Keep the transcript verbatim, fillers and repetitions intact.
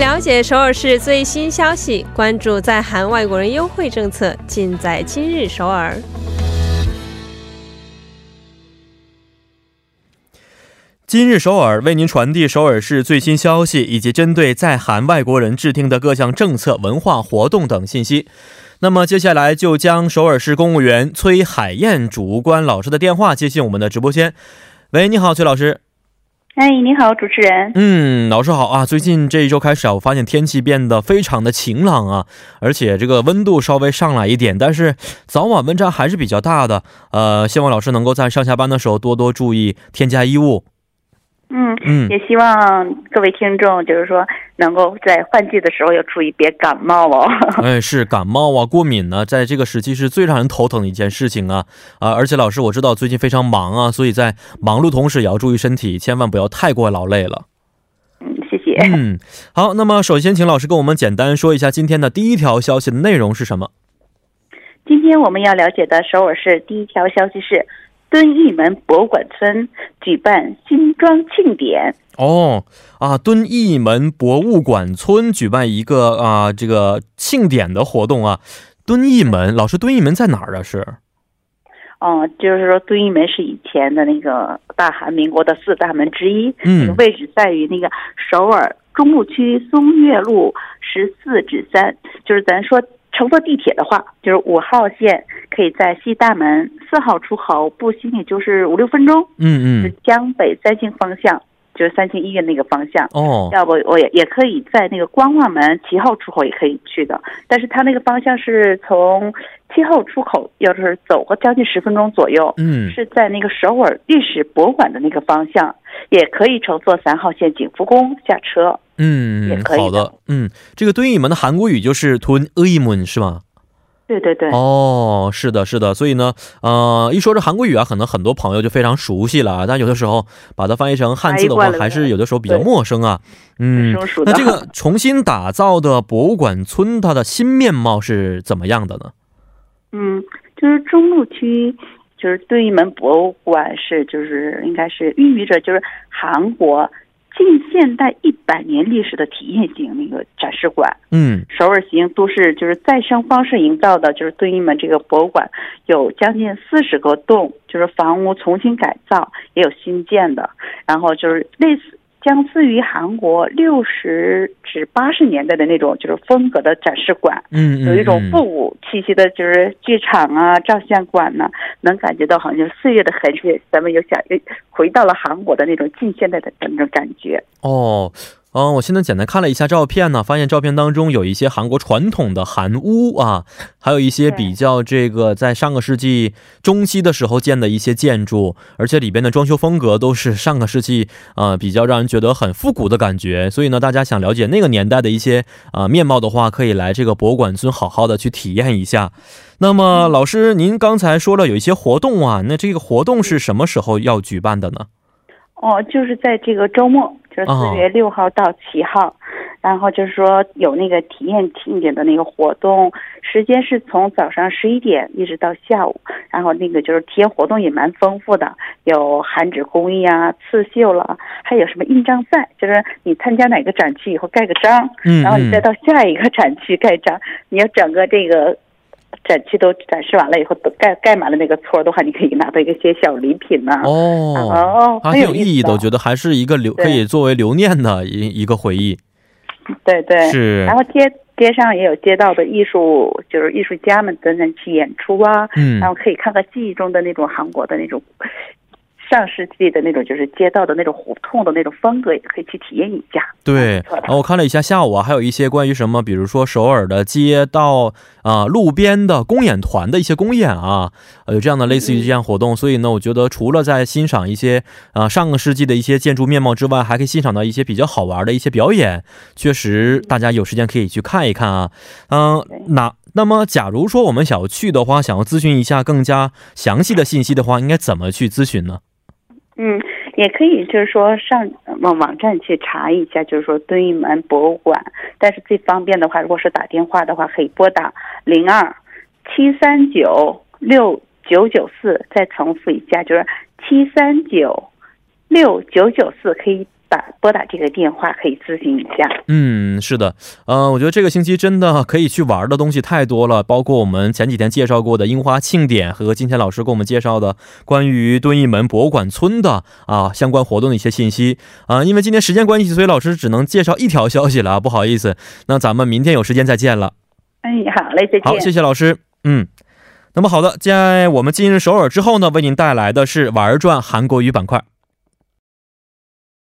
了解首尔市最新消息，关注在韩外国人优惠政策，尽在今日首尔。 今日首尔为您传递首尔市最新消息以及针对在韩外国人制定的各项政策、文化活动等信息。 那么接下来就将首尔市公务员崔海燕主务官老师的电话接进我们的直播间。 喂，你好崔老师。 哎，你好主持人。 嗯，老师好啊，最近这一周开始我发现天气变得非常的晴朗啊，而且这个温度稍微上来一点，但是早晚温差还是比较大的，呃希望老师能够在上下班的时候多多注意添加衣物。 嗯，也希望各位听众就是说能够在换季的时候要注意别感冒哦。哎，是感冒啊，过敏呢，在这个时期是最让人头疼的一件事情啊，而且老师我知道最近非常忙啊，所以在忙碌同时也要注意身体，千万不要太过劳累了。嗯，谢谢。嗯，好，那么首先请老师跟我们简单说一下今天的第一条消息的内容是什么？今天我们要了解的首尔市第一条消息是 敦义门博物馆村举办新庄庆典。哦啊，敦义门博物馆村举办一个啊这个庆典的活动啊。敦义门，老师，敦义门在哪儿啊？是哦，就是说敦义门是以前的那个大韩民国的四大门之一，位置在于那个首尔中路区松岳路十四至三， 就是咱说 乘坐地铁的话，就是五号线可以在西大门四号出口步行也就是五六分钟， 嗯嗯，江北三星方向， 就是三星医院那个方向，要不我也也可以在那个光化门七号出口也可以去的，但是它那个方向是从七号出口要是走个将近十分钟左右， 是在那个首尔历史博物馆的那个方向，也可以乘坐三号线景福宫下车。 嗯，好的。嗯，这个敦义门的韩国语就是둔의문是吗？ 对对对，哦，是的是的，所以呢呃一说这韩国语啊可能很多朋友就非常熟悉了，但有的时候把它翻译成汉字的话还是有的时候比较陌生啊。嗯，那这个重新打造的博物馆村它的新面貌是怎么样的呢？嗯，就是中路区 就是敦义门博物馆是就是应该是寓意着就是 近现代一百年历史的体验型那个展示馆。 嗯，首尔行都市就是再生方式营造的就是敦义门这个博物馆有将近四十个洞， 就是房屋重新改造也有新建的，然后就是类似将似于韩国 六十至八十年代的那种就是风格的展示馆。 嗯，有一种复古气息的就是剧场啊照相馆呢，能感觉到好像岁月的痕迹，咱们有想回到了韩国的那种近现代的那种感觉。 哦哦，我现在简单看了一下照片呢，发现照片当中有一些韩国传统的韩屋啊，还有一些比较这个在上个世纪中期的时候建的一些建筑，而且里边的装修风格都是上个世纪啊比较让人觉得很复古的感觉，所以呢大家想了解那个年代的一些啊面貌的话，可以来这个博物馆村好好的去体验一下。那么老师您刚才说了有一些活动啊，那这个活动是什么时候要举办的呢？ 哦，就是在这个周末，就是四月六号到七号， 然后就是说有那个体验庆典的那个活动时间是从早上十一点一直到下午， 然后那个就是体验活动也蛮丰富的，有韩纸工艺啊、刺绣了，还有什么印章赛，就是你参加哪个展区以后盖个章， 然后你再到下一个展区盖章，你要整个这个 展区都展示完了以后盖满了那个撮的话，你可以拿到一个些小礼品呢。哦，很有意义的，我觉得还是一个留可以作为留念的一个回忆。对对，然后街街上也有街道的艺术，就是艺术家们在那去演出啊，然后可以看看记忆中的那种韩国的那种 上世纪的那种就是街道的那种胡同的那种风格也可以去体验一下。对，我看了一下下午啊还有一些关于什么比如说首尔的街道啊路边的公园团的一些公演啊，有这样的类似于这样活动，所以呢我觉得除了在欣赏一些啊上个世纪的一些建筑面貌之外，还可以欣赏到一些比较好玩的一些表演，确实大家有时间可以去看一看啊。嗯，那 那么假如说我们想去的话，想要咨询一下更加详细的信息的话，应该怎么去咨询呢？ 嗯，也可以就是说上网站去查一下，就是说敦义门博物馆。但是最方便的话，如果是打电话的话，可以拨打零二七三九六九九四，再重复一下，就是七三九。 六九九四，六九九四， 可以打拨打这个电话，可以咨询一下。嗯，是的，呃，我觉得这个星期真的可以去玩的东西太多了，包括我们前几天介绍过的樱花庆典和今天老师给我们介绍的关于敦义门博物馆村的啊相关活动的一些信息啊、呃。因为今天时间关系，所以老师只能介绍一条消息了啊，不好意思。那咱们明天有时间再见了。哎，好嘞，再见。好，谢谢老师。嗯。那么好的，在我们今日首尔之后呢，为您带来的是玩转韩国语板块。